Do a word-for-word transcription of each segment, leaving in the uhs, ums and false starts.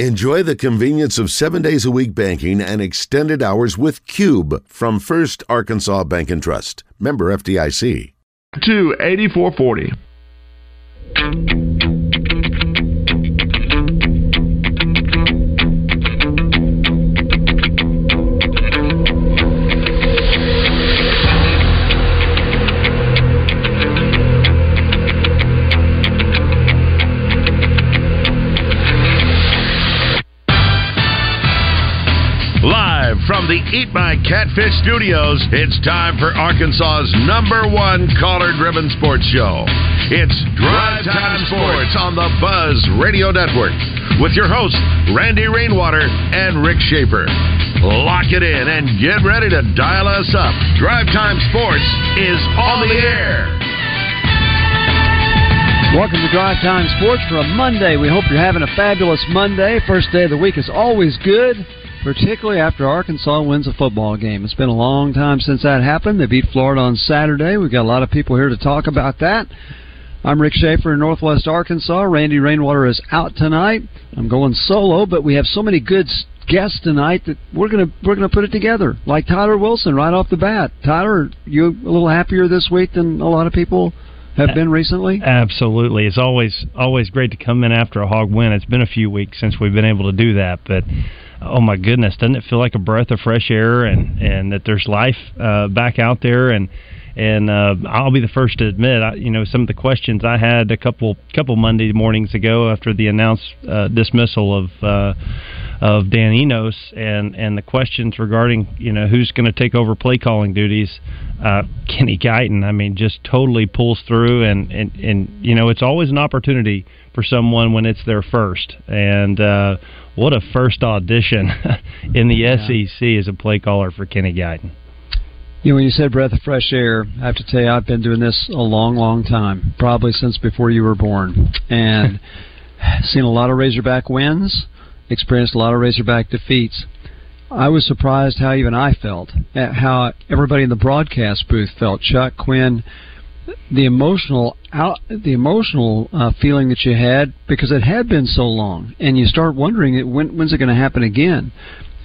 Enjoy the convenience of seven days a week banking and extended hours with Cube from First Arkansas Bank and Trust. Member F D I C. To eighty-four forty. From the Eat My Catfish Studios, it's time for Arkansas's number one caller-driven sports show. It's Drive Time Sports on the Buzz Radio Network with your hosts, Randy Rainwater and Rick Shaeffer. Lock it in and get ready to dial us up. Drive Time Sports is on the air. Welcome to Drive Time Sports for a Monday. We hope you're having a fabulous Monday. First day of the week is always good, particularly after Arkansas wins a football game. It's been a long time since that happened. They beat Florida on Saturday. We've got a lot of people here to talk about that. I'm Rick Shaeffer in Northwest Arkansas. Randy Rainwater is out tonight. I'm going solo, but we have so many good guests tonight that we're gonna we're gonna put it together. Like Tyler Wilson right off the bat. Tyler, you a little happier this week than a lot of people have been recently? Absolutely. It's always always great to come in after a hog win. It's been a few weeks since we've been able to do that, but oh my goodness, doesn't it feel like a breath of fresh air and, and that there's life uh, back out there? And and uh, I'll be the first to admit, I, you know, some of the questions I had a couple couple Monday mornings ago after the announced uh, dismissal of uh, of Dan Enos and, and the questions regarding, you know, who's going to take over play calling duties. Uh, Kenny Guiton, I mean, just totally pulls through. And, and, and, you know, it's always an opportunity for someone when it's their first. And uh, what a first audition in the yeah. S E C as a play caller for Kenny Guiton. You know, when you said breath of fresh air, I have to tell you, I've been doing this a long, long time, probably since before you were born. And seen a lot of Razorback wins, experienced a lot of Razorback defeats. I was surprised how even I felt, at how everybody in the broadcast booth felt. Chuck Quinn, the emotional out, the emotional uh, feeling that you had, because it had been so long, and you start wondering, when, when's it going to happen again?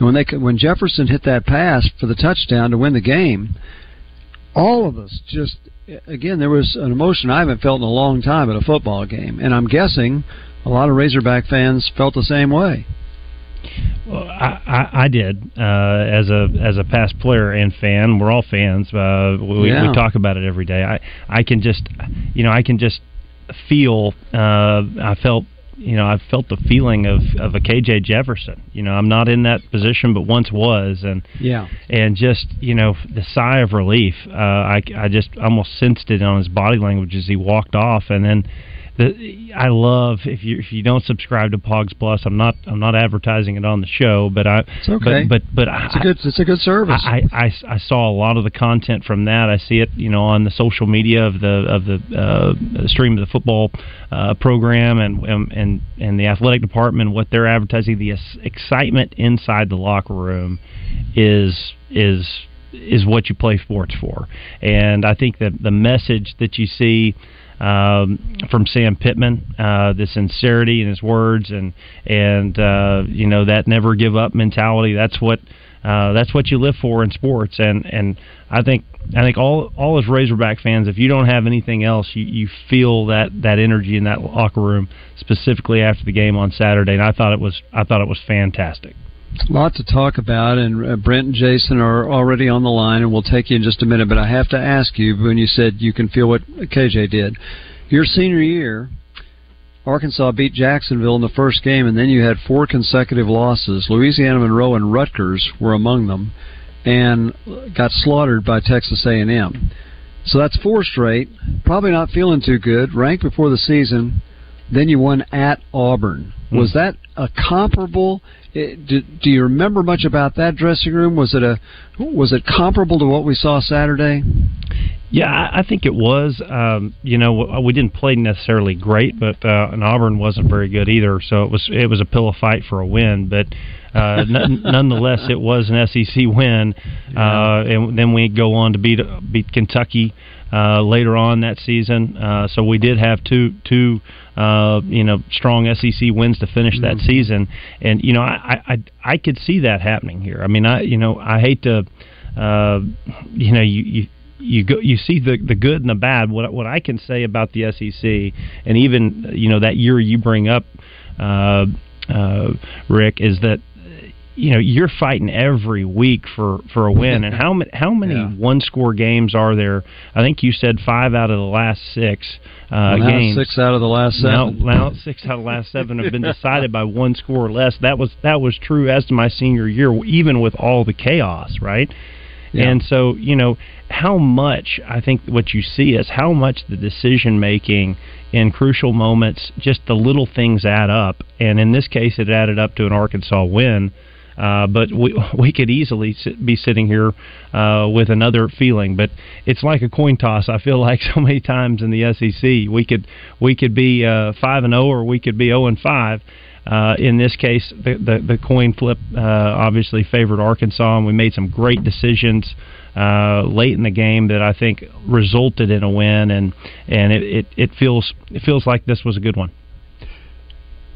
And when they when Jefferson hit that pass for the touchdown to win the game, all of us just, again, there was an emotion I haven't felt in a long time at a football game, and I'm guessing a lot of Razorback fans felt the same way. Well, I, I, I did uh, as a as a past player and fan. We're all fans. Uh, we, yeah. we talk about it every day. I, I can just, you know, I can just feel. Uh, I felt, you know, I felt the feeling of, of a K J. Jefferson. You know, I'm not in that position, but once was, and yeah, and just, you know, the sigh of relief. Uh, I I just almost sensed it on his body language as he walked off, and then. I love, if you if you don't subscribe to Pogs Plus, I'm not I'm not advertising it on the show, but I it's okay. But but, but it's I, a good it's a good service. I, I, I saw a lot of the content from that. I see it, you know, on the social media of the of the uh, stream of the football uh, program and, and and and the athletic department, what they're advertising. The excitement inside the locker room is is is what you play sports for, and I think that the message that you see. Um, from Sam Pittman, uh, the sincerity in his words, and and uh, you know, that never give up mentality. That's what uh, that's what you live for in sports. And, and I think I think all all as Razorback fans, if you don't have anything else, you, you feel that, that energy in that locker room, specifically after the game on Saturday. And I thought it was I thought it was fantastic. A lot to talk about, and Brent and Jason are already on the line, and we'll take you in just a minute. But I have to ask you, when you said you can feel what K J did, your senior year, Arkansas beat Jacksonville in the first game, and then you had four consecutive losses. Louisiana Monroe and Rutgers were among them, and got slaughtered by Texas A and M. So that's four straight, probably not feeling too good, ranked before the season. Then you won at Auburn. Was that a comparable? Do you remember much about that dressing room? Was it a was it comparable to what we saw Saturday? Yeah, I think it was. Um, you know, we didn't play necessarily great, but uh, and Auburn wasn't very good either. So it was it was a pillow fight for a win, but. Uh, n- nonetheless, it was an S E C win, uh, and then we go on to beat beat Kentucky uh, later on that season. Uh, so we did have two two uh, you know strong S E C wins to finish mm-hmm. that season, and you know I, I I could see that happening here. I mean I you know I hate to uh, you know you. you You go. You see the the good and the bad. What what I can say about the S E C, and even you know that year you bring up, uh, uh, Rick, is that you know you're fighting every week for, for a win. And how many how many yeah. one score games are there? I think you said five out of the last six uh, well, games. Six out of the last seven. Now, now six out of the last seven have been decided by one score or less. That was that was true as to my senior year, even with all the chaos, right? Yeah. And so, you know, how much, I think what you see is how much the decision-making in crucial moments, just the little things add up. And in this case, it added up to an Arkansas win. Uh, but we we could easily sit, be sitting here uh, with another feeling. But it's like a coin toss. I feel like so many times in the S E C, we could we could be uh, five and oh or we could be oh and five. Uh, in this case, the, the, the coin flip uh, obviously favored Arkansas, and we made some great decisions uh, late in the game that I think resulted in a win, and and it, it, it feels it feels like this was a good one.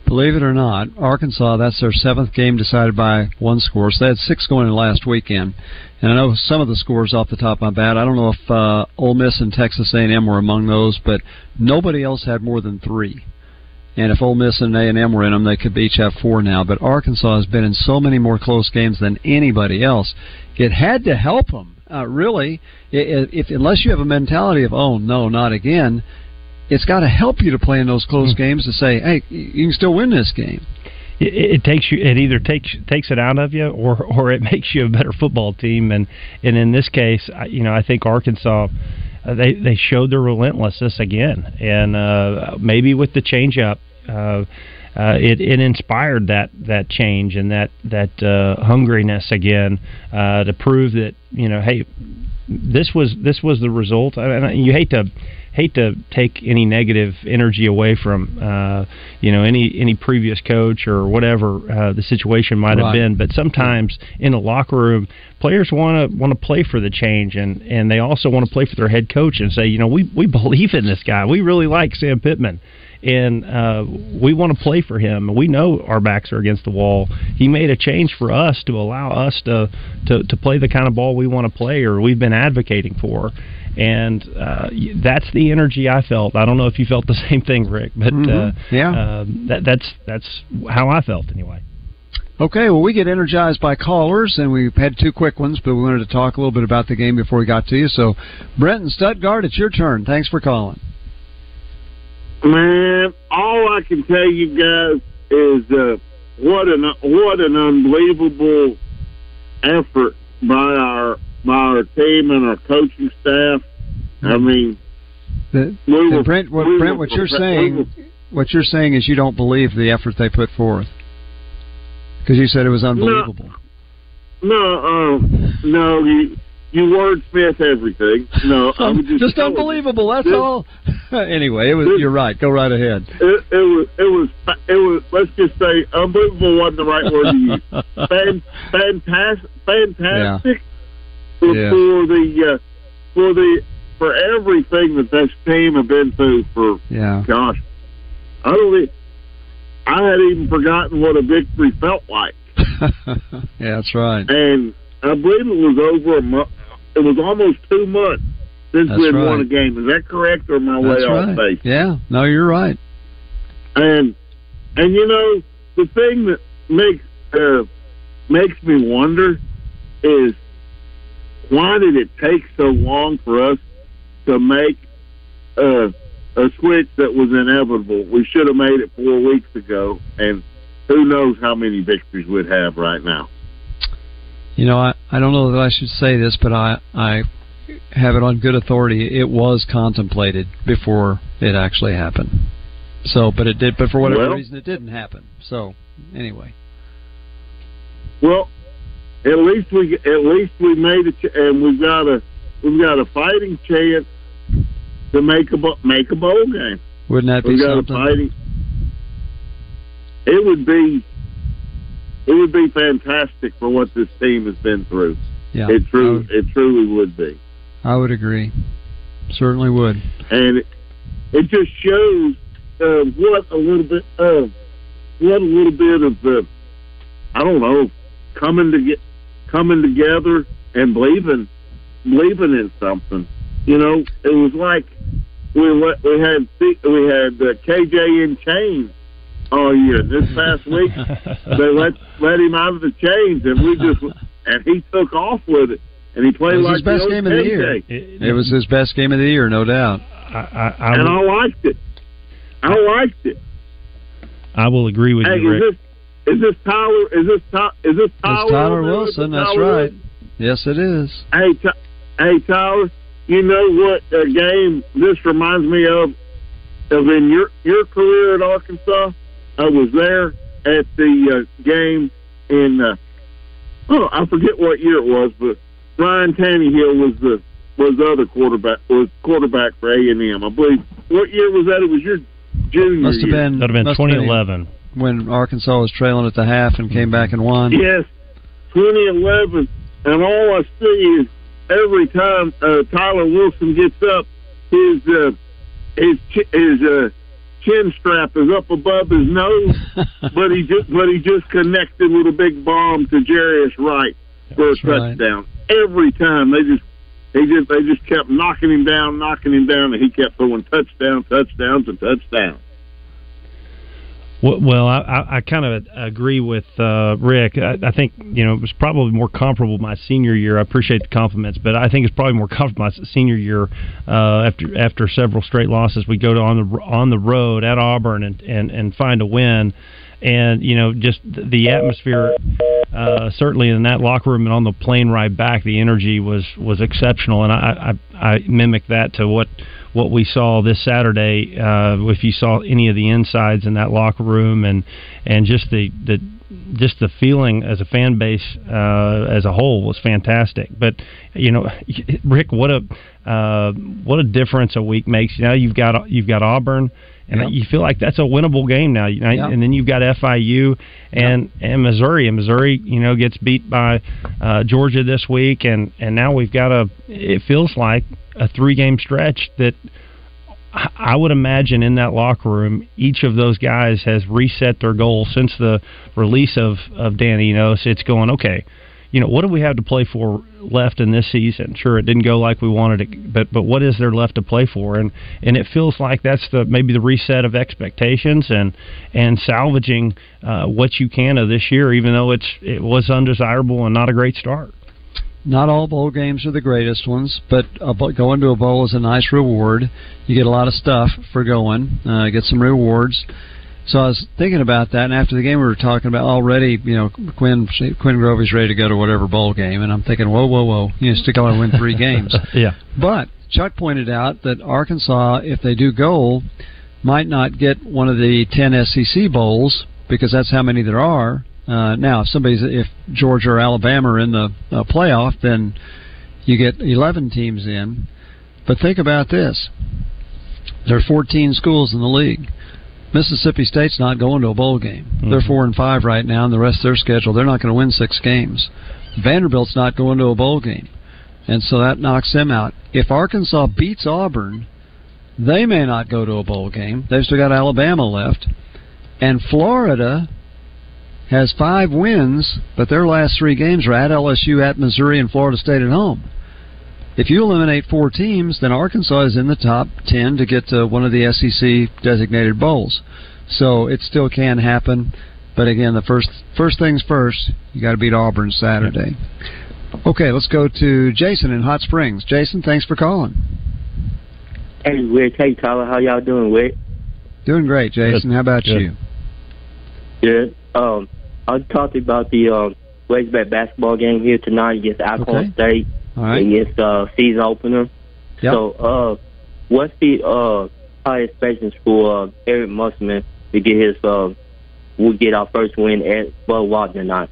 Believe it or not, Arkansas, that's their seventh game decided by one score. So they had six going in last weekend. And I know some of the scores off the top of my bat. I don't know if uh, Ole Miss and Texas A and M were among those, but nobody else had more than three. And if Ole Miss and A and M were in them, they could each have four now. But Arkansas has been in so many more close games than anybody else. It had to help them, uh, really. If, if unless you have a mentality of, oh, no, not again, it's got to help you to play in those close games to say, hey, you can still win this game. It, it takes you. It either takes takes it out of you, or, or it makes you a better football team. And and in this case, you know, I think Arkansas. Uh, they they showed their relentlessness again, and uh, maybe with the change up, uh, uh, it, it inspired that, that change and that that uh, hungriness again uh, to prove that you know, hey, this was this was the result. I mean, you hate to hate to take any negative energy away from uh, you know any any previous coach or whatever uh, the situation might right. have been, but sometimes in a locker room, players want to want to play for the change, and, and they also want to play for their head coach and say, you know, we, we believe in this guy. We really like Sam Pittman, and uh, we want to play for him. We know our backs are against the wall. He made a change for us to allow us to to, to play the kind of ball we want to play or we've been advocating for. And uh, that's the energy I felt. I don't know if you felt the same thing, Rick, but mm-hmm. uh, yeah. uh, that, that's that's how I felt anyway. Okay, well, we get energized by callers, and we've had two quick ones, but we wanted to talk a little bit about the game before we got to you. So, Brent and Stuttgart, it's your turn. Thanks for calling. Man, all I can tell you guys is uh, what an what an unbelievable effort by our. by our team and our coaching staff. I mean, the, we were, Brent, what, we Brent, what were, you're saying, we were, what you're saying is you don't believe the effort they put forth because you said it was unbelievable. No, no, uh, no you, you wordsmith everything. No, um, I'm just, just unbelievable. That's this, all. Anyway, it was. This, you're right. Go right ahead. It, it was. It was. It was. Let's just say unbelievable wasn't the right word to use. Fan, fantastic. Fantastic. Yeah. For, yes. for the uh, for the for everything that this team have been through for yeah. gosh, I don't. I had even forgotten what a victory felt like. Yeah, that's right. And I believe it was over a month. It was almost two months since that's we had right. won a game. Is that correct, or am I way off base? Yeah, no, you're right. And and you know the thing that makes uh, makes me wonder is. Why did it take so long for us to make uh, a switch that was inevitable? We should have made it four weeks ago, and who knows how many victories we'd have right now. You know, I, I don't know that I should say this, but I, I have it on good authority. It was contemplated before it actually happened. So, but it did. But for whatever well, reason, it didn't happen. So, anyway. Well. At least we, at least we made it, ch- and we've got a, we've got a fighting chance to make a make a bowl game. Wouldn't that be something? Fighting, it would be, it would be fantastic for what this team has been through. Yeah, it true, it truly would be. I would agree. certainly would. And it, it just shows uh, what a little bit of, what a little bit of the, I don't know, coming to get, coming together and believing, believing in something. You know, it was like we we had we had uh, K J in chains all year. This past week they let let him out of the chains, and we just and he took off with it, and he played like his best game of the year. It was his best game of the year, no doubt. I, I, I and will, I liked it. I liked it. I will agree with hey, you, Rick. Is this, is this Tyler? Is this Tyler? Is this Tyler, Tyler Wilson? That's Tyler right. Wilson? Yes, it is. Hey, t- hey, Tyler. You know what a game this reminds me of? Of in your your career at Arkansas, I was there at the uh, game in uh, oh I forget what year it was, but Brian Tannehill was the was the other quarterback was quarterback for A and M. I believe what year was that? It was your junior. Must have year. been. That'd have been twenty eleven when Arkansas was trailing at the half and came back and won. Yes, twenty eleven, and all I see is. Every time uh, Tyler Wilson gets up, his uh, his ch- his uh, chin strap is up above his nose, but he just but he just connected with a big bomb to Jarius Wright for That's a touchdown. Right. Every time they just he just they just kept knocking him down, knocking him down, and he kept throwing touchdown, touchdowns, and touchdowns. Well, I, I kind of agree with uh, Rick. I, I think, you know, it was probably more comparable my senior year. I appreciate the compliments, but I think it's probably more comparable my senior year uh, after after several straight losses. We go to on the on the road at Auburn and, and, and find a win. And, you know, just the atmosphere, uh, certainly in that locker room and on the plane ride back, the energy was, was exceptional. And I, I, I mimic that to what, what we saw this Saturday, uh, if you saw any of the insides in that locker room and, and just the, the just the feeling as a fan base uh, as a whole was fantastic. But, you know, Rick, what a uh, what a difference a week makes. You know, you've got you've got Auburn. And yep. you feel like that's a winnable game now. Yep. And then you've got F I U and, yep. and Missouri. And Missouri, you know, gets beat by uh, Georgia this week. And, and now we've got a, it feels like a three-game stretch that I would imagine in that locker room, each of those guys has reset their goal since the release of, of Dan Enos. It's going, okay, you know, what do we have to play for left in this season? Sure, it didn't go like we wanted it, but but what is there left to play for? And and it feels like that's the maybe the reset of expectations and and salvaging uh, what you can of this year, even though it's it was undesirable and not a great start. Not all bowl games are the greatest ones, but going to a bowl is a nice reward. You get a lot of stuff for going, uh, get some rewards. So I was thinking about that, and after the game we were talking about already, you know, Quinn Quinn Grovey's ready to go to whatever bowl game, and I'm thinking, whoa, whoa, whoa, you know, stick on and win three games. Yeah. But Chuck pointed out that Arkansas, if they do goal, might not get one of the ten S E C bowls because that's how many there are. Uh, now, if somebody's if Georgia or Alabama are in the uh, playoff, then you get eleven teams in. But think about this: there are fourteen schools in the league. Mississippi State's not going to a bowl game. Mm-hmm. They're four and five right now, and the rest of their schedule, they're not going to win six games. Vanderbilt's not going to a bowl game, and so that knocks them out. If Arkansas beats Auburn, they may not go to a bowl game. They've still got Alabama left, and Florida has five wins, but their last three games are at L S U, at Missouri, and Florida State at home. If you eliminate four teams, then Arkansas is in the top ten to get to one of the S E C-designated bowls. So it still can happen. But, again, the first first things first, you got to beat Auburn Saturday. Okay, let's go to Jason in Hot Springs. Jason, thanks for calling. Hey, Rick. Hey, Tyler. How y'all doing, Rick? Doing great, Jason. Good. How about Good. you? Good. Um, I was talking about the um, Razorback basketball game here tonight against Alcorn okay. State. All right. And it's uh, season opener. Yep. So, uh, what's the uh, high expectations for uh, Eric Musselman to get his? Uh, we'll get our first win at Bud Walton tonight.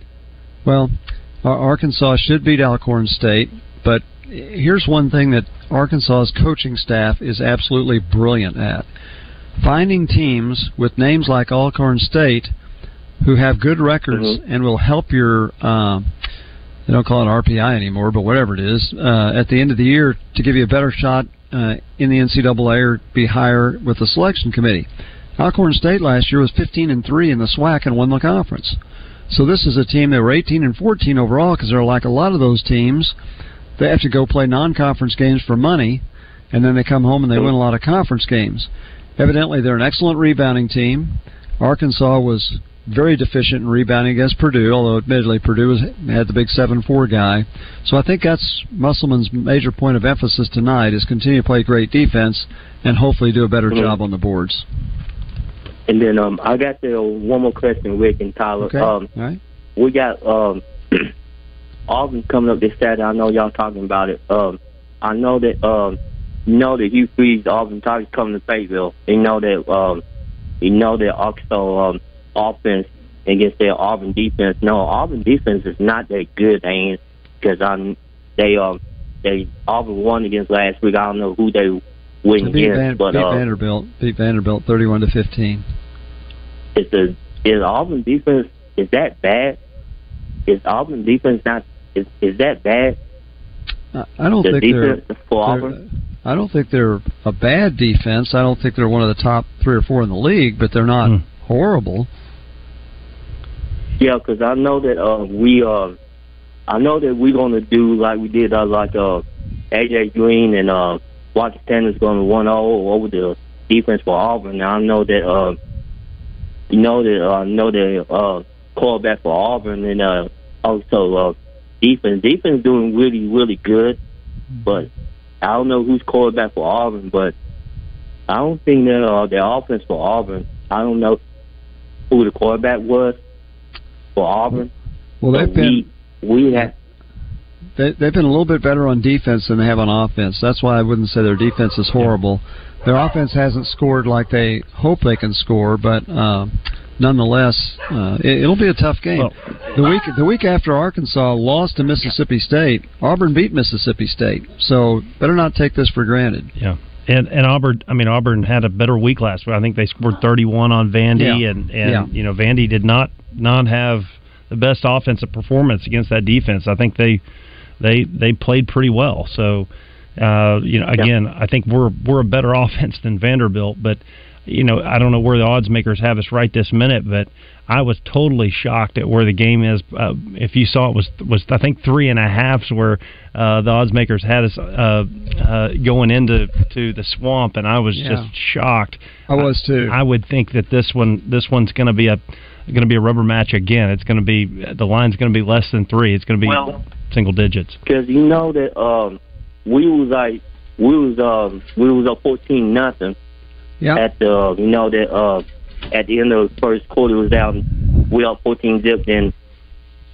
Well, Arkansas should beat Alcorn State, but here's one thing that Arkansas's coaching staff is absolutely brilliant at: finding teams with names like Alcorn State who have good records mm-hmm. and will help your. Uh, they don't call it R P I anymore, but whatever it is, uh, at the end of the year to give you a better shot uh, in the N C double A or be higher with the selection committee. Alcorn State last year was fifteen and three in the SWAC and won the conference. So this is a team that were eighteen and fourteen overall because they're like a lot of those teams. They have to go play non-conference games for money, and then they come home and they win a lot of conference games. Evidently, they're an excellent rebounding team. Arkansas was very deficient in rebounding against Purdue, although admittedly Purdue was, had the big seven four guy. So I think that's Musselman's major point of emphasis tonight is continue to play great defense and hopefully do a better mm-hmm. job on the boards. And then um, I got the one more question, Rick and Tyler. Okay. Um, All right. We got um, Auburn coming up this Saturday. I know y'all talking about it. Um, I know that um, you know that Hugh Freeze, Auburn Tigers coming to Fayetteville. You know that um, you know that Arkansas um, offense against their Auburn defense. No, Auburn defense is not that good, ain't because um they um they Auburn won against last week. I don't know who they. Beat, against, Van, but, beat uh, Vanderbilt, beat Vanderbilt, thirty-one to fifteen. Is the is Auburn defense is that bad? Is Auburn defense not is, is that bad? I, I don't the think defense they're, for Auburn? they're. I don't think they're a bad defense. I don't think they're one of the top three or four in the league, but they're not mm. horrible. Yeah, because I know that uh, we uh, I know that we're going to do like we did uh, like uh, A J Green and. Uh, Rocket Sanders going to one oh over the defense for Auburn. Now, I know that, uh, you know that, I uh, know that, uh, quarterback for Auburn and, uh, also, uh, defense. Defense doing really, really good, but I don't know who's quarterback for Auburn, but I don't think that, uh, the offense for Auburn, I don't know who the quarterback was for Auburn. Well, they've been. We, we have. They, they've been a little bit better on defense than they have on offense. That's why I wouldn't say their defense is horrible. Their offense hasn't scored like they hope they can score, but uh, nonetheless, uh, it, it'll be a tough game. Well, the week the week after Arkansas lost to Mississippi State, Auburn beat Mississippi State, so better not take this for granted. Yeah, and and Auburn, I mean Auburn had a better week last week. I think they scored thirty-one on Vandy, yeah. and and yeah. you know Vandy did not not have the best offensive performance against that defense. I think they. They they played pretty well, so uh, you know. Again, yeah. I think we're we're a better offense than Vanderbilt, but you know I don't know where the odds makers have us right this minute. But I was totally shocked at where the game is. Uh, if you saw it was was I think three and a half's where uh, the odds makers had us uh, uh, going into to the Swamp, and I was yeah. just shocked. I was too. I, I would think that this one this one's going to be a going to be a rubber match again. It's going to be the line's going to be less than three. It's going to be. Well, single digits. Because you know that um, we was like we was um, we was up fourteen nothing. Yeah. At the uh, you know that uh, at the end of the first quarter was down. We up fourteen zip then.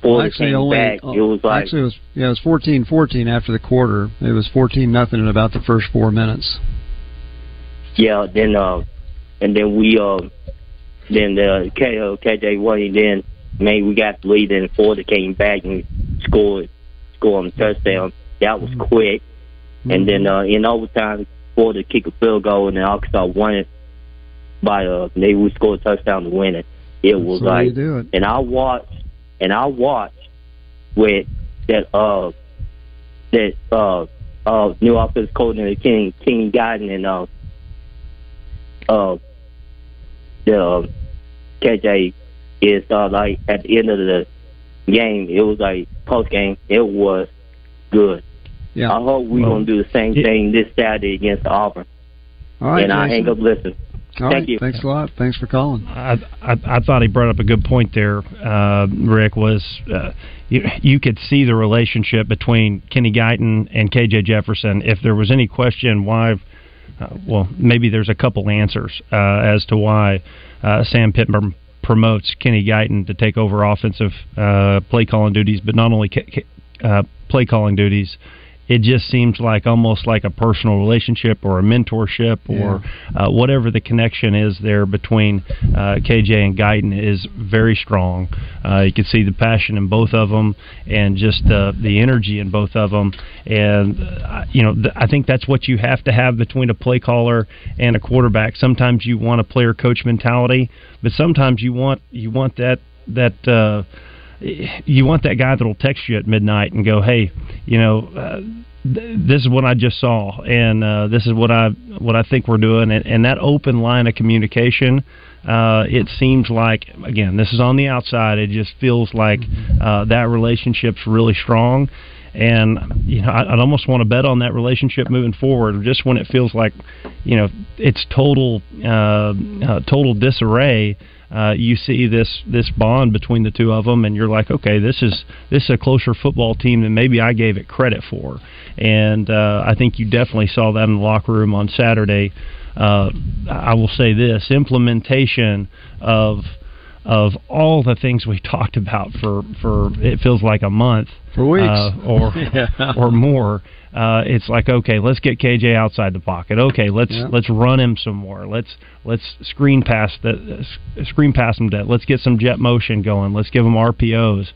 Well, actually, only back. Uh, it was like actually it was yeah it was fourteen fourteen after the quarter. It was fourteen nothing in about the first four minutes. Yeah. Then uh, and then we uh, then the K J White then maybe we got the lead and Florida came back and scored. Score on the touchdown. That was quick. And then uh, in overtime, Florida kicked a field goal, and then Arkansas won it by uh, they would score a touchdown to win it. It That's was like, it. and I watched, and I watched with that uh that uh uh new offensive coordinator Kenny Kenny Guiton and uh uh the uh, K J is uh, like at the end of the game. It was like. Post game, it was good. Yeah. I hope we're well, going to do the same thing this Saturday against Auburn. All right, and Jason. I hang up listening. Thank right. you. Thanks a lot. Thanks for calling. I, I I thought he brought up a good point there, uh, Rick, was uh, you, you could see the relationship between Kenny Guiton and K J. Jefferson. If there was any question why, uh, well, maybe there's a couple answers uh, as to why uh, Sam Pittman promotes Kenny Guiton to take over offensive uh, play calling duties, but not only ca- ca- uh, play calling duties. It just seems like almost like a personal relationship or a mentorship or yeah. uh, whatever the connection is there between uh, K J and Guiton is very strong. Uh, you can see the passion in both of them and just uh, the energy in both of them. And uh, you know, th- I think that's what you have to have between a play caller and a quarterback. Sometimes you want a player coach mentality, but sometimes you want you want that that. Uh, you want that guy that'll text you at midnight and go, hey, you know, uh, th- this is what I just saw, and uh, this is what I what I think we're doing, and, and that open line of communication. Uh, it seems like, again, this is on the outside. It just feels like uh, that relationship's really strong. And, you know, I'd almost want to bet on that relationship moving forward. Just when it feels like, you know, it's total uh, uh, total disarray, uh, you see this this bond between the two of them, and you're like, okay, this is this is a closer football team than maybe I gave it credit for. And uh, I think you definitely saw that in the locker room on Saturday. Uh, I will say this, implementation of of all the things we talked about for, for it feels like a month. For weeks. Uh, or yeah. or more. Uh, it's like, okay, let's get K J outside the pocket. Okay, let's yeah. let's run him some more. Let's let's screen pass the uh, screen pass him. To, let's get some jet motion going. Let's give him R P Os.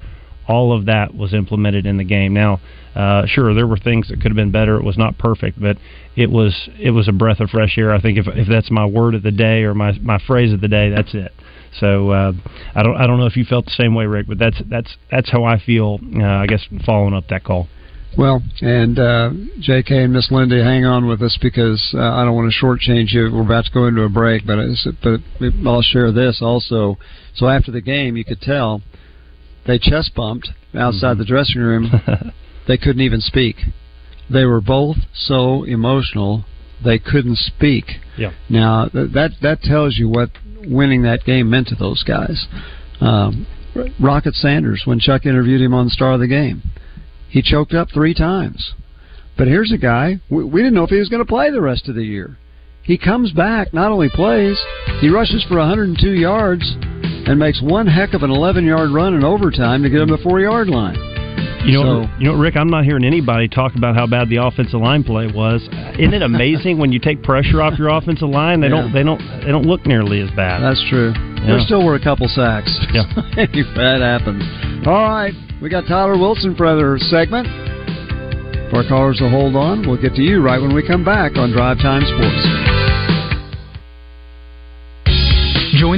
All of that was implemented in the game. Now, uh, sure, there were things that could have been better. It was not perfect, but it was it was a breath of fresh air. I think if if that's my word of the day or my my phrase of the day, that's it. So uh, I don't I don't know if you felt the same way, Rick, but that's that's that's how I feel. Uh, I guess following up that call. Well, and uh, J K and Miss Lindy, hang on with us because uh, I don't want to shortchange you. We're about to go into a break, but it's, but I'll share this also. So after the game, you could tell they chest bumped outside mm-hmm. the dressing room. They couldn't even speak. They were both so emotional they couldn't speak. Yeah. Now th- that that tells you what winning that game meant to those guys. Um, Rocket Sanders, when Chuck interviewed him on Star of the Game, he choked up three times. But here's a guy, we, we didn't know if he was going to play the rest of the year. He comes back, not only plays, he rushes for one hundred two yards and makes one heck of an eleven-yard run in overtime to get him to the four-yard line. You know, so, you know, Rick, I'm not hearing anybody talk about how bad the offensive line play was. Isn't it amazing when you take pressure off your offensive line, they yeah. don't, they don't, they don't look nearly as bad. That's true. Yeah. There still were a couple sacks. Yeah, that happens. All right, we got Tyler Wilson for another segment. For our callers to hold on, we'll get to you right when we come back on Drive Time Sports. Join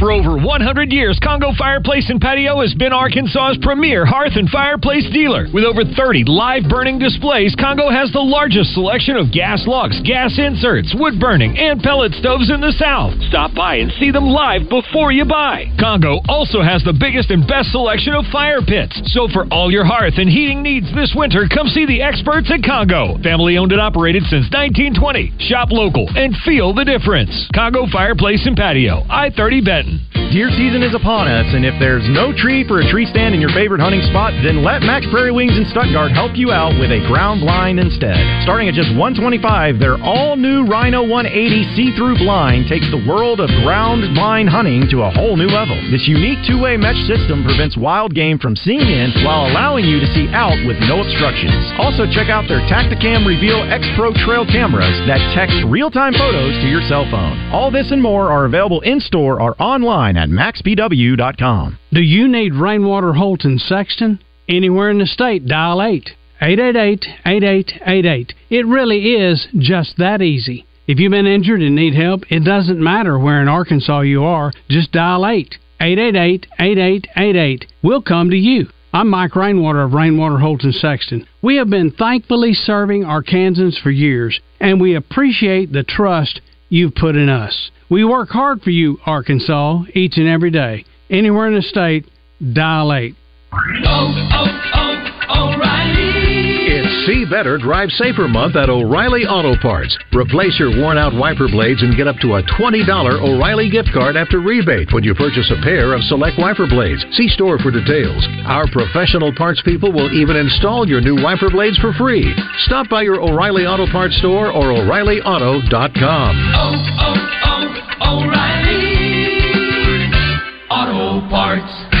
For over one hundred years, Congo Fireplace and Patio has been Arkansas's premier hearth and fireplace dealer. With over thirty live burning displays, Congo has the largest selection of gas logs, gas inserts, wood burning, and pellet stoves in the South. Stop by and see them live before you buy. Congo also has the biggest and best selection of fire pits. So for all your hearth and heating needs this winter, come see the experts at Congo. Family owned and operated since nineteen twenty. Shop local and feel the difference. Congo Fireplace and Patio, I thirty Benton. Deer season is upon us, and if there's no tree for a tree stand in your favorite hunting spot, then let Max Prairie Wings in Stuttgart help you out with a ground blind instead. Starting at just one hundred twenty-five dollars, their all-new Rhino one eighty see-through blind takes the world of ground blind hunting to a whole new level. This unique two-way mesh system prevents wild game from seeing in while allowing you to see out with no obstructions. Also, check out their Tacticam Reveal X-Pro Trail cameras that text real-time photos to your cell phone. All this and more are available in-store or on online at max p w dot com. Do you need Rainwater Holton Sexton? Anywhere in the state, dial eight eight eight, eight eight eight eight. It really is just that easy. If you've been injured and need help, it doesn't matter where in Arkansas you are, just dial eight eight eight, eight eight eight eight. We'll come to you. I'm Mike Rainwater of Rainwater Holton Sexton. We have been thankfully serving Arkansans for years, and we appreciate the trust you've put in us. We work hard for you, Arkansas, each and every day. Anywhere in the state, dial eight. Oh, oh, oh, O'Reilly! It's See Better, Drive Safer Month at O'Reilly Auto Parts. Replace your worn-out wiper blades and get up to a twenty dollars O'Reilly gift card after rebate when you purchase a pair of select wiper blades. See store for details. Our professional parts people will even install your new wiper blades for free. Stop by your O'Reilly Auto Parts store or O'Reilly Auto dot com. Oh, oh. O'Reilly Auto Parts.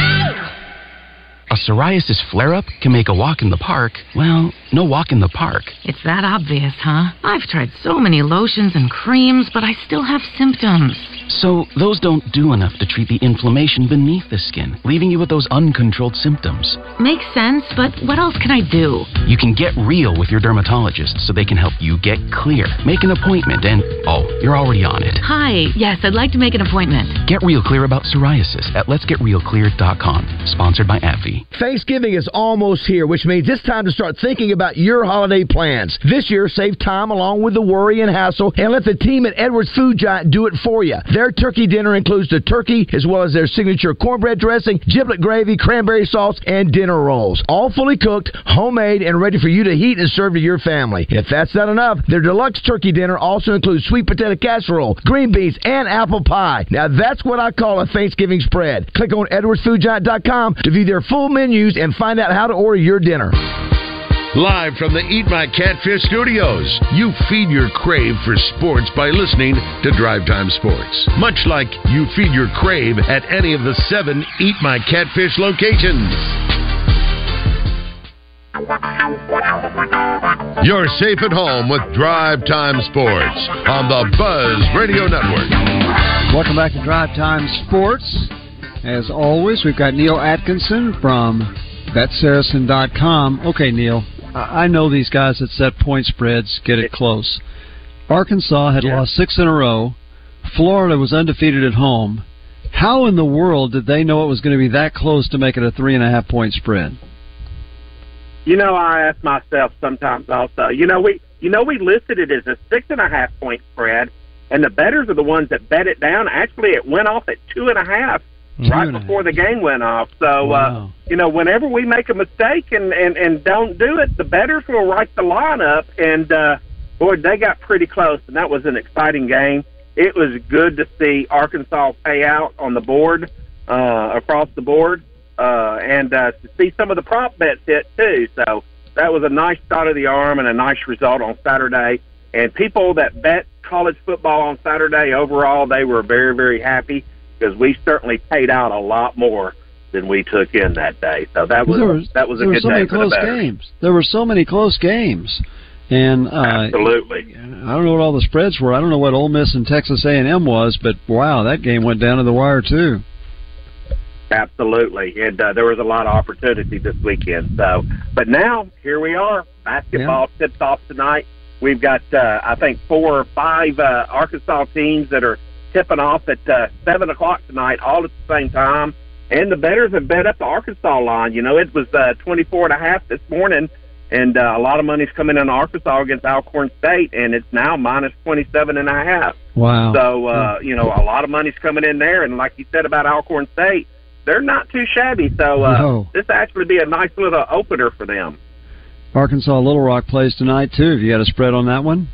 A psoriasis flare-up can make a walk in the park, well, no walk in the park. It's that obvious, huh? I've tried so many lotions and creams, but I still have symptoms. So those don't do enough to treat the inflammation beneath the skin, leaving you with those uncontrolled symptoms. Makes sense, but what else can I do? You can get real with your dermatologist so they can help you get clear. Make an appointment and, oh, you're already on it. Hi, yes, I'd like to make an appointment. Get real clear about psoriasis at lets get real clear dot com. Sponsored by AbbVie. Thanksgiving is almost here, which means it's time to start thinking about your holiday plans. This year, save time along with the worry and hassle and let the team at Edwards Food Giant do it for you. Their turkey dinner includes the turkey as well as their signature cornbread dressing, giblet gravy, cranberry sauce, and dinner rolls. All fully cooked, homemade, and ready for you to heat and serve to your family. If that's not enough, their deluxe turkey dinner also includes sweet potato casserole, green beans, and apple pie. Now that's what I call a Thanksgiving spread. Click on edwards food giant dot com to view their full menus and find out how to order your dinner. Live from the Eat My Catfish Studios, you feed your crave for sports by listening to Drive Time Sports. Much like you feed your crave at any of the seven Eat My Catfish locations. You're safe at home with Drive Time Sports on the Buzz Radio Network. Welcome back to Drive Time Sports. As always, we've got Neil Atkinson from bet saracen dot com. Okay, Neil. I know these guys that set point spreads get it close. Arkansas had yeah. lost six in a row. Florida was undefeated at home. How in the world did they know it was going to be that close to make it a three-and-a-half point spread? You know, I ask myself sometimes also. You know, we you know we listed it as a six-and-a-half point spread, and the bettors are the ones that bet it down. Actually, it went off at two-and-a-half. Right before the game went off. So, wow. uh, you know, whenever we make a mistake and, and, and don't do it, the bettors will write the line up. And, uh, boy, they got pretty close, and that was an exciting game. It was good to see Arkansas pay out on the board, uh, across the board, uh, and uh, to see some of the prop bets hit, too. So that was a nice shot of the arm and a nice result on Saturday. And people that bet college football on Saturday, overall, they were very, very happy, because we certainly paid out a lot more than we took in that day. So that was, was that was a good day for the bettors. There were so many close games. There were so many close games. And, uh, Absolutely. I don't know what all the spreads were. I don't know what Ole Miss and Texas A and M was, but, wow, that game went down to the wire, too. Absolutely. And uh, there was a lot of opportunity this weekend. So, but now, here we are. Basketball yeah. tips off tonight. We've got, uh, I think, four or five uh, Arkansas teams that are tipping off at uh, seven o'clock tonight, all at the same time. And the bettors have bet up the Arkansas line. You know, it was uh, twenty-four and a half this morning, and uh, a lot of money's coming in Arkansas against Alcorn State, and it's now minus twenty-seven and a half. Wow. So, uh, you know, a lot of money's coming in there, and like you said about Alcorn State, they're not too shabby. So uh, no. this actually be a nice little opener for them. Arkansas Little Rock plays tonight, too. Have you got a spread on that one?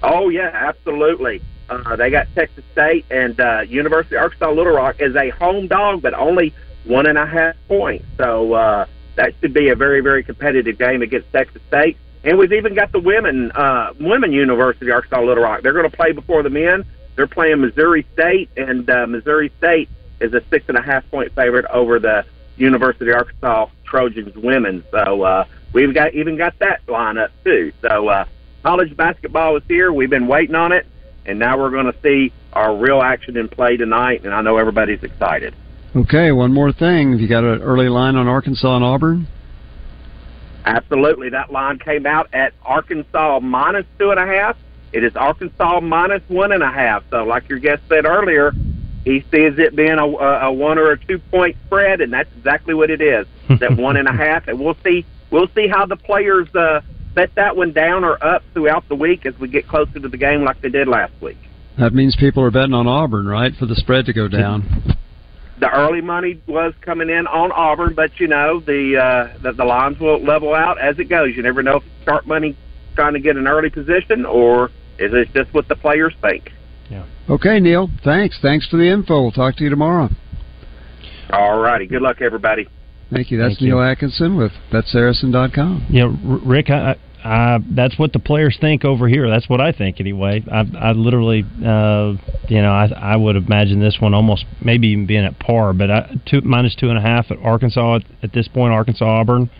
Oh, yeah, absolutely. Uh, they got Texas State, and uh, University of Arkansas Little Rock is a home dog, but only one and a half points. So uh, that should be a very, very competitive game against Texas State. And we've even got the women, uh, women University of Arkansas Little Rock. They're going to play before the men. They're playing Missouri State, and uh, Missouri State is a six and a half point favorite over the University of Arkansas Trojans women. So uh, we've got even got that lineup too. So uh, college basketball is here. We've been waiting on it. And now we're going to see our real action in play tonight, and I know everybody's excited. Okay, one more thing. Have you got an early line on Arkansas and Auburn? Absolutely. That line came out at Arkansas minus two and a half. It is Arkansas minus one and a half. So like your guest said earlier, he sees it being a, a one or a two-point spread, and that's exactly what it is, that one and a half. And we'll see, we'll see how the players uh, – bet that one down or up throughout the week as we get closer to the game like they did last week. That means people are betting on Auburn, right, for the spread to go down. The early money was coming in on Auburn, but, you know, the uh, the, the lines will level out as it goes. You never know if it's sharp money trying to get an early position or is it just what the players think. Yeah. Okay, Neil, thanks. Thanks for the info. We'll talk to you tomorrow. All righty. Good luck, everybody. Thank you. That's Thank Neil you. Atkinson with Bet Saracen dot com. Yeah, Rick, I, I, that's what the players think over here. That's what I think anyway. I, I literally, uh, you know, I, I would imagine this one almost maybe even being at par, but I, two, minus two and a half at Arkansas at, at this point, Arkansas-Auburn.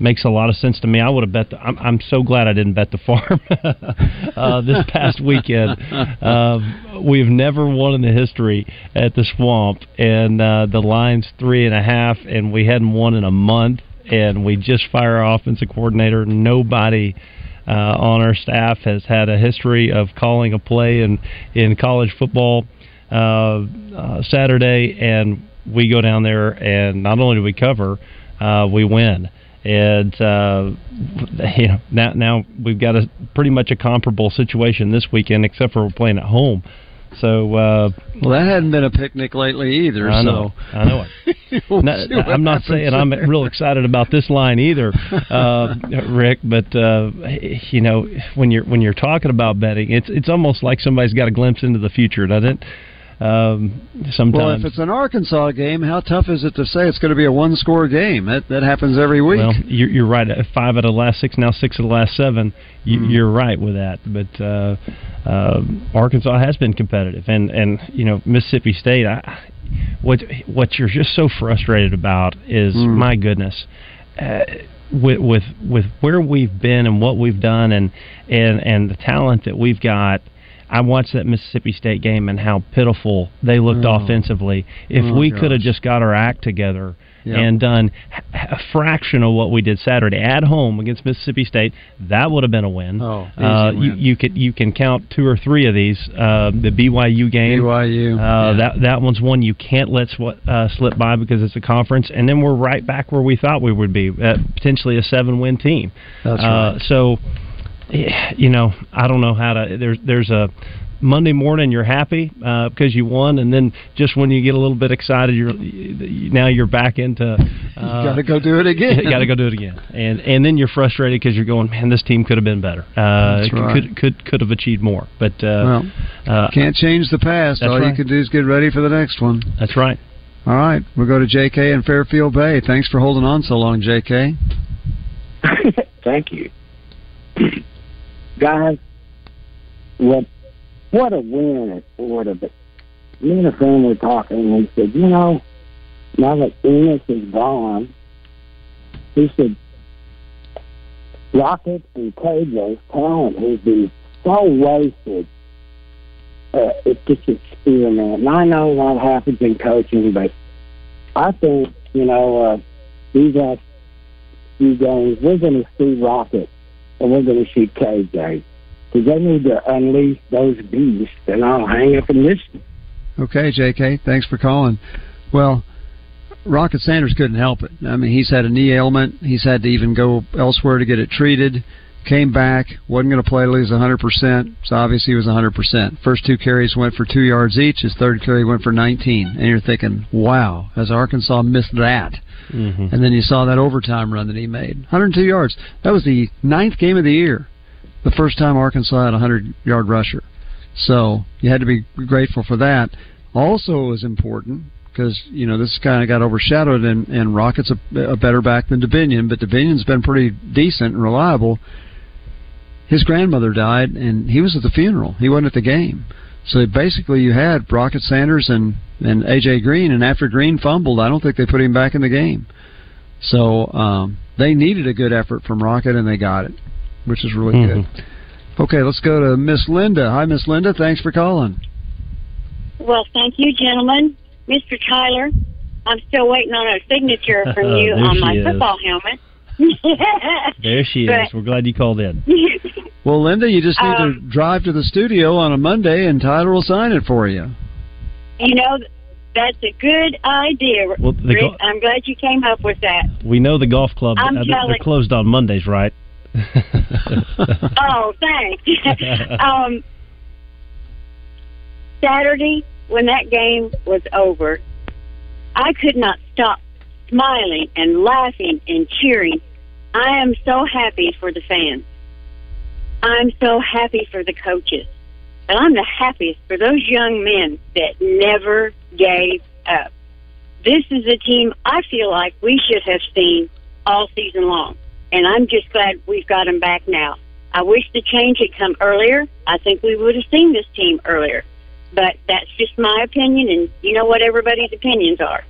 Makes a lot of sense to me. I would have bet. The, I'm, I'm so glad I didn't bet the farm uh, this past weekend. Uh, we've never won in the history at the Swamp, and uh, the line's three and a half, and we hadn't won in a month. And we just fire our offensive coordinator. Nobody uh, on our staff has had a history of calling a play in in college football uh, uh, Saturday, and we go down there, and not only do we cover, uh, we win. And uh, you know, now, now we've got a pretty much a comparable situation this weekend, except for we're playing at home. So uh, well, that hadn't been a picnic lately either. I know, so. I know it. we'll no, I'm not saying there. I'm real excited about this line either, uh, Rick. But uh, you know, when you're when you're talking about betting, it's it's almost like somebody's got a glimpse into the future, doesn't it? Um, sometimes. Well, if it's an Arkansas game, how tough is it to say it's going to be a one-score game? That that happens every week. Well, you're, you're right. Five out of the last six, now six of the last seven. You, mm. You're right with that. But uh, uh, Arkansas has been competitive, and, and you know Mississippi State. I, what what you're just so frustrated about is mm. my goodness. Uh, With, with with where we've been and what we've done, and and and the talent that we've got. I watched that Mississippi State game and how pitiful they looked oh. offensively. If oh, we gosh. could have just got our act together yep. and done a fraction of what we did Saturday at home against Mississippi State, that would have been a win. Oh, uh, easy win. You, you could you can count two or three of these. Uh, the B Y U game, B Y U, uh, yeah. that that one's one you can't let sw- uh, slip by because it's a conference. And then we're right back where we thought we would be, uh, potentially a seven-win team. That's right. Uh, so. You know, I don't know how to. There's there's a Monday morning you're happy uh, because you won, and then just when you get a little bit excited, you're you, now you're back into. Uh, you gotta go do it again. You gotta go do it again, and and then you're frustrated because you're going, man, this team could have been better. Uh, that's right. Could could could have achieved more, but uh, well, can't change the past. All right. You can do is get ready for the next one. That's right. All right, we'll go to J K in Fairfield Bay. Thanks for holding on so long, J K. Thank you. Guys, what what a win at Florida, but me and a friend were talking, and he said, you know, now that Enos is gone, he said, Rocket and K J's talent has been so wasted uh, at this experiment. And I know that happens in coaching, but I think, you know, uh, these last few games, we're going to see Rocket. And we're going to see K J. Because they need to unleash those beasts, and I'll hang up and listen. Okay, J K, thanks for calling. Well, Rocket Sanders couldn't help it. I mean, he's had a knee ailment. He's had to even go elsewhere to get it treated. Came back, wasn't going to play till he was one hundred percent, so obviously he was one hundred percent. First two carries went for two yards each. His third carry went for nineteen. And you're thinking, wow, has Arkansas missed that? Mm-hmm. And then you saw that overtime run that he made. one hundred two yards. That was the ninth game of the year, the first time Arkansas had a hundred-yard rusher. So you had to be grateful for that. Also, it was important because, you know, this kind of got overshadowed, and, and Rocket's a, a better back than DeBinion, but DeBinion's been pretty decent and reliable. His grandmother died, and he was at the funeral. He wasn't at the game. So basically you had Rocket Sanders and, and A J. Green, and after Green fumbled, I don't think they put him back in the game. So um, they needed a good effort from Rocket, and they got it, which is really mm-hmm. good. Okay, let's go to Miss Linda. Hi, Miss Linda. Thanks for calling. Well, thank you, gentlemen. Mister Tyler, I'm still waiting on a signature from you on my is. football helmet. There she is. We're glad you called in. Well, Linda, you just need um, to drive to the studio on a Monday, and Tyler will sign it for you. You know, that's a good idea, well, Rick. Go- I'm glad you came up with that. We know the golf club, I'm uh, telling- they're closed on Mondays, right? Oh, thanks. um, Saturday, when that game was over, I could not stop smiling and laughing and cheering. I am so happy for the fans. I'm so happy for the coaches. And I'm the happiest for those young men that never gave up. This is a team I feel like we should have seen all season long, and I'm just glad we've got them back now. I wish the change had come earlier. I think we would have seen this team earlier, but that's just my opinion, and you know what everybody's opinions are.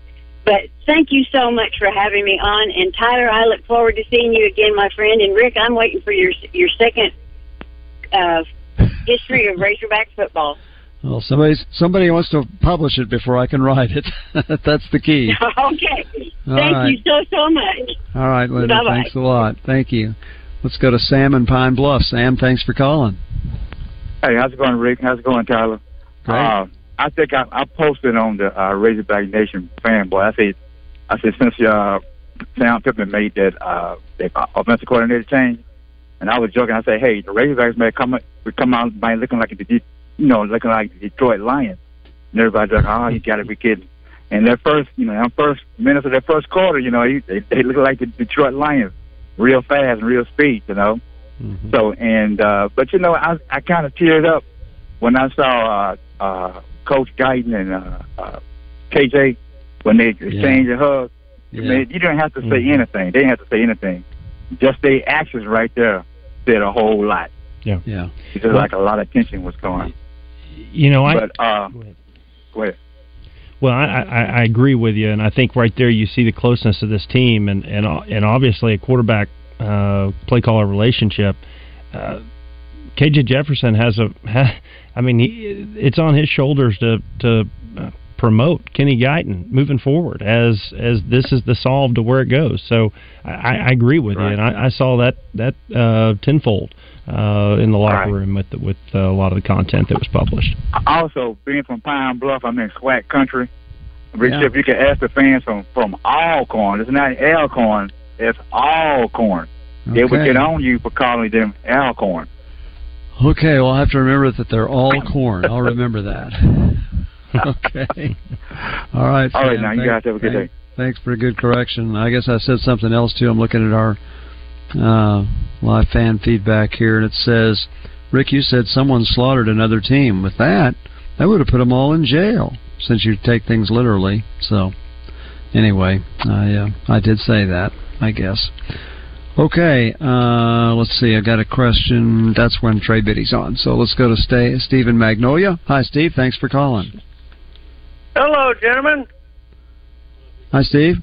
But thank you so much for having me on, and Tyler, I look forward to seeing you again, my friend. And Rick, I'm waiting for your your second uh, history of Razorback football. Well, somebody's, somebody wants to publish it before I can write it. That's the key. Okay. All Thank right. you so, so much. All right, Linda. Bye-bye. Thanks a lot. Thank you. Let's go to Sam in Pine Bluff. Sam, thanks for calling. Hey, how's it going, Rick? How's it going, Tyler? Great. Uh, I think I, I posted on the uh, Razorback Nation fanboy. I said, I said since uh, Sam Pittman made that uh, the offensive coordinator change, and I was joking. I said, hey, the Razorbacks may come would come out by looking like a, you know, looking like the Detroit Lions. And everybody's like, oh, you got to be kidding. And their first, you know, first minutes of their first quarter, you know, they, they look like the Detroit Lions, real fast and real speed, you know. Mm-hmm. So and uh, but you know, I I kind of teared up when I saw. Uh, uh, Coach Guiton and uh, uh, K J, when they exchange yeah. a hug, yeah. I mean, you don't have to say mm-hmm. anything. They didn't have to say anything. Just their actions right there said a whole lot. Yeah, yeah. Because well, like a lot of tension was going. You know, I. But, uh, go ahead. Go ahead. Well, I, I, I agree with you, and I think right there you see the closeness of this team, and and and obviously a quarterback uh, play caller relationship. Uh, K J. Jefferson has a, I mean, he, it's on his shoulders to to promote Kenny Guiton moving forward as as this is the solve to where it goes. So I, I agree with right. you, and I, I saw that that uh, tenfold uh, in the locker right. room with the, with uh, a lot of the content that was published. Also, being from Pine Bluff, I'm in SWAT country. Rich, yeah. if you can ask the fans from from Alcorn, it's not Alcorn, it's Alcorn. Okay. They would get on you for calling them Alcorn. Okay, well, I have to remember that they're all corn. I'll remember that. Okay. All right, Sam. All right, now you guys have a good day. Thanks for a good correction. I guess I said something else, too. I'm looking at our uh, live fan feedback here, and it says, Rick, you said someone slaughtered another team. With that, that would have put them all in jail, since you take things literally. So, anyway, I, uh, I did say that, I guess. Okay, uh, let's see. I've got a question. That's when Trey Biddy's on. So let's go to St- Steve in Magnolia. Hi, Steve. Thanks for calling. Hello, gentlemen. Hi, Steve.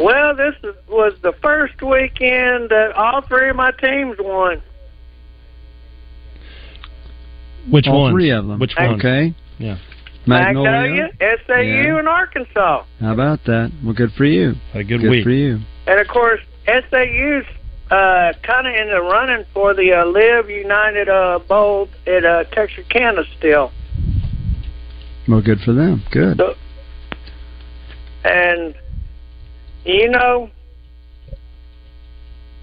Well, this was the first weekend that all three of my teams won. Which one? All ones? Three of them. Which one? Okay. Yeah. Magnolia, Magnolia S A U, yeah. and Arkansas. How about that? Well, good for you. A good, good week. Good for you. And, of course, S A U's uh, kind of in the running for the uh, Live United uh, Bowl at uh, Texarkana still. Well, good for them. Good. So, and, you know,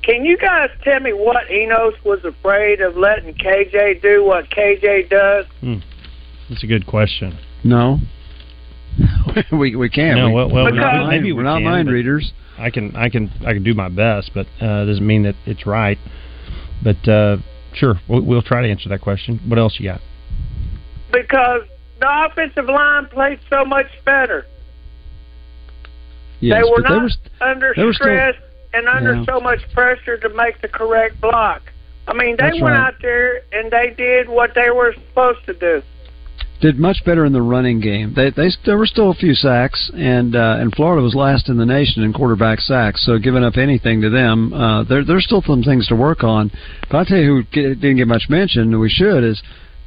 can you guys tell me what Enos was afraid of letting K J do what K J does? Hmm. That's a good question. No. we we can't. No, well, well, we're not, maybe we're not can, mind readers. I can I can I can do my best, but uh, doesn't mean that it's right. But uh, sure, we'll, we'll try to answer that question. What else you got? Because the offensive line played so much better. Yes, they were not they were, under they were stress still, and under yeah. so much pressure to make the correct block. I mean, they That's went right. out there and they did what they were supposed to do. Did much better in the running game. They, they there were still a few sacks, and uh, and Florida was last in the nation in quarterback sacks. So giving up anything to them, uh, there there's still some things to work on. But I'll tell you who didn't get much mention, and we should, is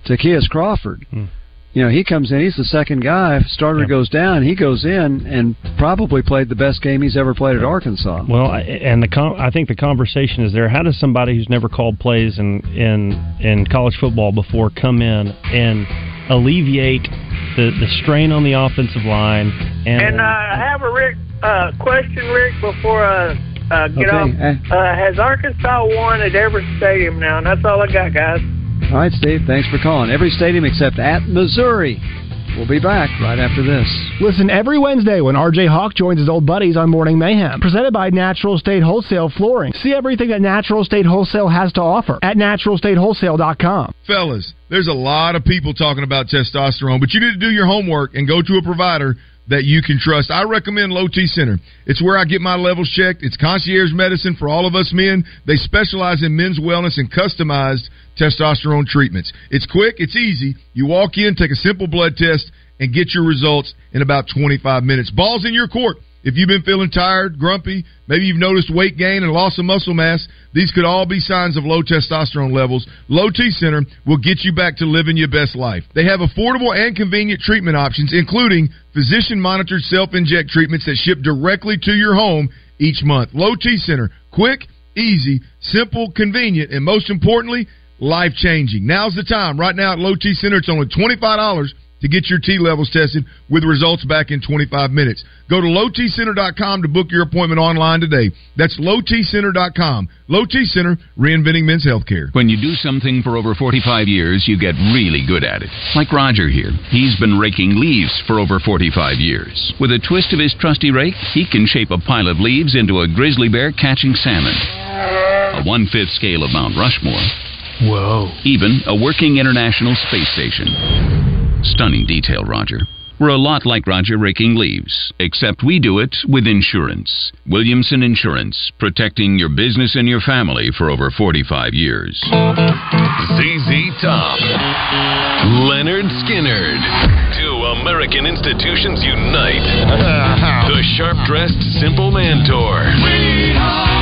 Takias Crawford. Mm. You know, he comes in, he's the second guy. If starter yeah. goes down, he goes in and probably played the best game he's ever played at Arkansas. Well, I, and the com- I think the conversation is there. How does somebody who's never called plays in in in college football before come in and alleviate the, the strain on the offensive line? And, and uh, I have a Rick uh, question, Rick, before I uh, uh, get okay. off. Uh, has Arkansas won at every stadium now? And that's all I got, guys. All right, Steve. Thanks for calling. Every stadium except at Missouri. We'll be back right after this. Listen every Wednesday when R J Hawk joins his old buddies on Morning Mayhem. Presented by Natural State Wholesale Flooring. See everything that Natural State Wholesale has to offer at natural state wholesale dot com. Fellas, there's a lot of people talking about testosterone, but you need to do your homework and go to a provider that you can trust. I recommend Low-T Center. It's where I get my levels checked. It's concierge medicine for all of us men. They specialize in men's wellness and customized testosterone treatments. It's quick. It's easy. You walk in, take a simple blood test, and get your results in about twenty-five minutes. Ball's in your court. If you've been feeling tired, grumpy, maybe you've noticed weight gain and loss of muscle mass, these could all be signs of low testosterone levels. Low-T Center will get you back to living your best life. They have affordable and convenient treatment options, including physician-monitored self-inject treatments that ship directly to your home each month. Low-T Center, quick, easy, simple, convenient, and most importantly, life-changing. Now's the time. Right now at Low-T Center, it's only twenty-five dollars. To get your T levels tested with results back in twenty-five minutes. Go to low t center dot com to book your appointment online today. That's low t center dot com. Low-T Center, reinventing men's healthcare. When you do something for over forty-five years, you get really good at it. Like Roger here. He's been raking leaves for over forty-five years. With a twist of his trusty rake, he can shape a pile of leaves into a grizzly bear catching salmon. A one-fifth scale of Mount Rushmore. Whoa. Even a working International Space Station. Stunning detail, Roger. We're a lot like Roger raking leaves, except we do it with insurance. Williamson Insurance, protecting your business and your family for over forty-five years. Z Z Top, Leonard Skinnard, two American institutions unite. The sharp-dressed Simple Man Tour,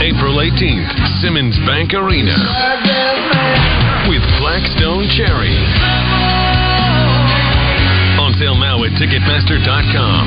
April eighteenth, Simmons Bank Arena, with Blackstone Cherry. Sale now at Ticketmaster dot com.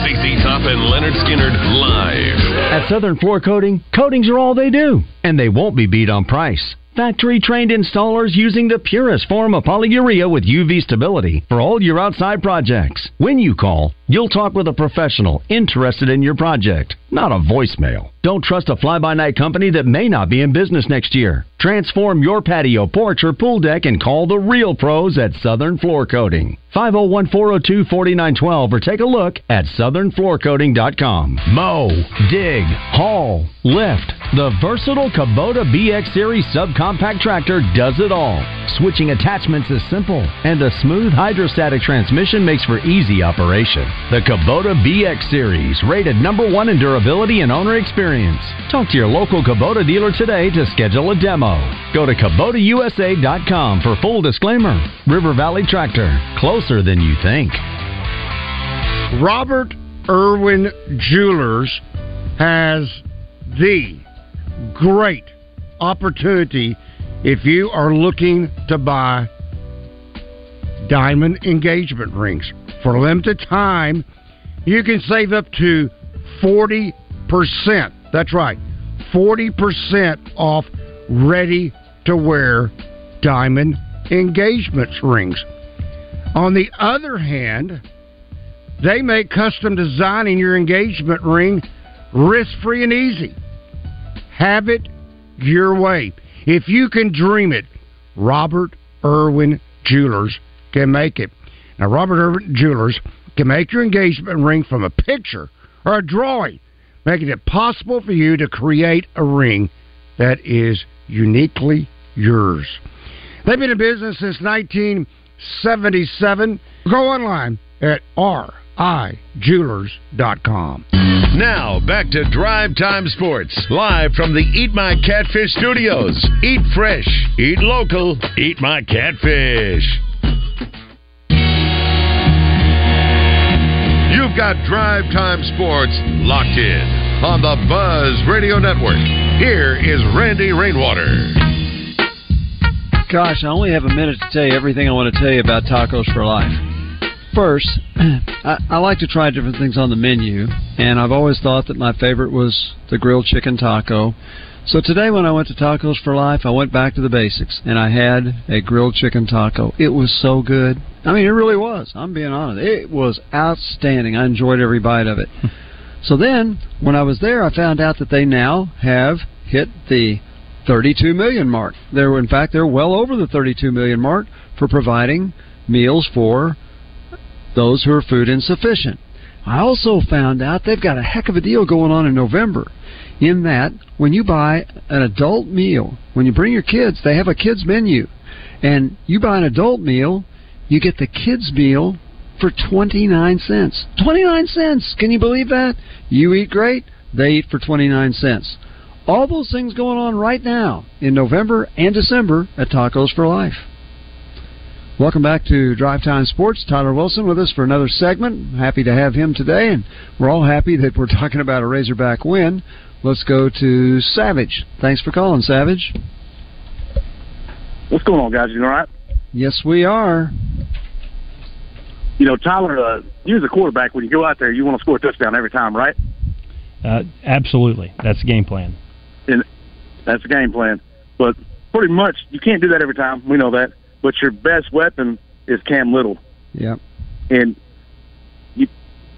Z Z Top and Leonard Skinnard live. At Southern Floor Coating, coatings are all they do, and they won't be beat on price. Factory-trained installers using the purest form of polyurea with U V stability for all your outside projects. When you call, you'll talk with a professional interested in your project, not a voicemail. Don't trust a fly-by-night company that may not be in business next year. Transform your patio, porch, or pool deck and call the real pros at Southern Floor Coating. five oh one, four oh two, four nine one two or take a look at southern floor coating dot com. Mow, dig, haul, lift. The versatile Kubota B X Series subcompact tractor does it all. Switching attachments is simple, and the smooth hydrostatic transmission makes for easy operation. The Kubota B X Series, rated number one in durability and owner experience. Talk to your local Kubota dealer today to schedule a demo. Go to kubota u s a dot com for full disclaimer. River Valley Tractor, closer than you think. Robert Irwin Jewelers has the great opportunity if you are looking to buy diamond engagement rings. For a limited time, you can save up to forty percent. That's right, forty percent off ready-to-wear diamond engagement rings. On the other hand, they make custom designing your engagement ring risk-free and easy. Have it your way. If you can dream it, Robert Irwin Jewelers can make it. Now, Robert Irwin Jewelers can make your engagement ring from a picture or a drawing, making it possible for you to create a ring that is uniquely yours. They've been in business since nineteen seventy-seven. Go online at r i jewelers dot com. Now, back to Drive Time Sports, live from the Eat My Catfish Studios. Eat fresh, eat local, eat my catfish. You've got Drive Time Sports locked in on the Buzz Radio Network. Here is Randy Rainwater. Gosh, I only have a minute to tell you everything I want to tell you about Tacos for Life. First, I, I like to try different things on the menu, and I've always thought that my favorite was the grilled chicken taco. So today when I went to Tacos for Life, I went back to the basics, and I had a grilled chicken taco. It was so good. I mean, it really was. I'm being honest. It was outstanding. I enjoyed every bite of it. So then, when I was there, I found out that they now have hit the thirty-two million mark. They're, in fact, they're well over the thirty-two million mark for providing meals for those who are food insufficient. I also found out they've got a heck of a deal going on in November, in that when you buy an adult meal, when you bring your kids, they have a kids menu. And you buy an adult meal, you get the kids' meal for twenty-nine cents. twenty-nine cents! Can you believe that? You eat great, they eat for twenty-nine cents. All those things going on right now in November and December at Tacos for Life. Welcome back to Drive Time Sports. Tyler Wilson with us for another segment. Happy to have him today, and we're all happy that we're talking about a Razorback win. Let's go to Savage. Thanks for calling, Savage. What's going on, guys? You all right? Yes, we are. You know, Tyler, uh, you're the quarterback. When you go out there, you want to score a touchdown every time, right? Uh, absolutely. That's the game plan. And that's the game plan. But pretty much, you can't do that every time. We know that. But your best weapon is Cam Little. Yeah. And you,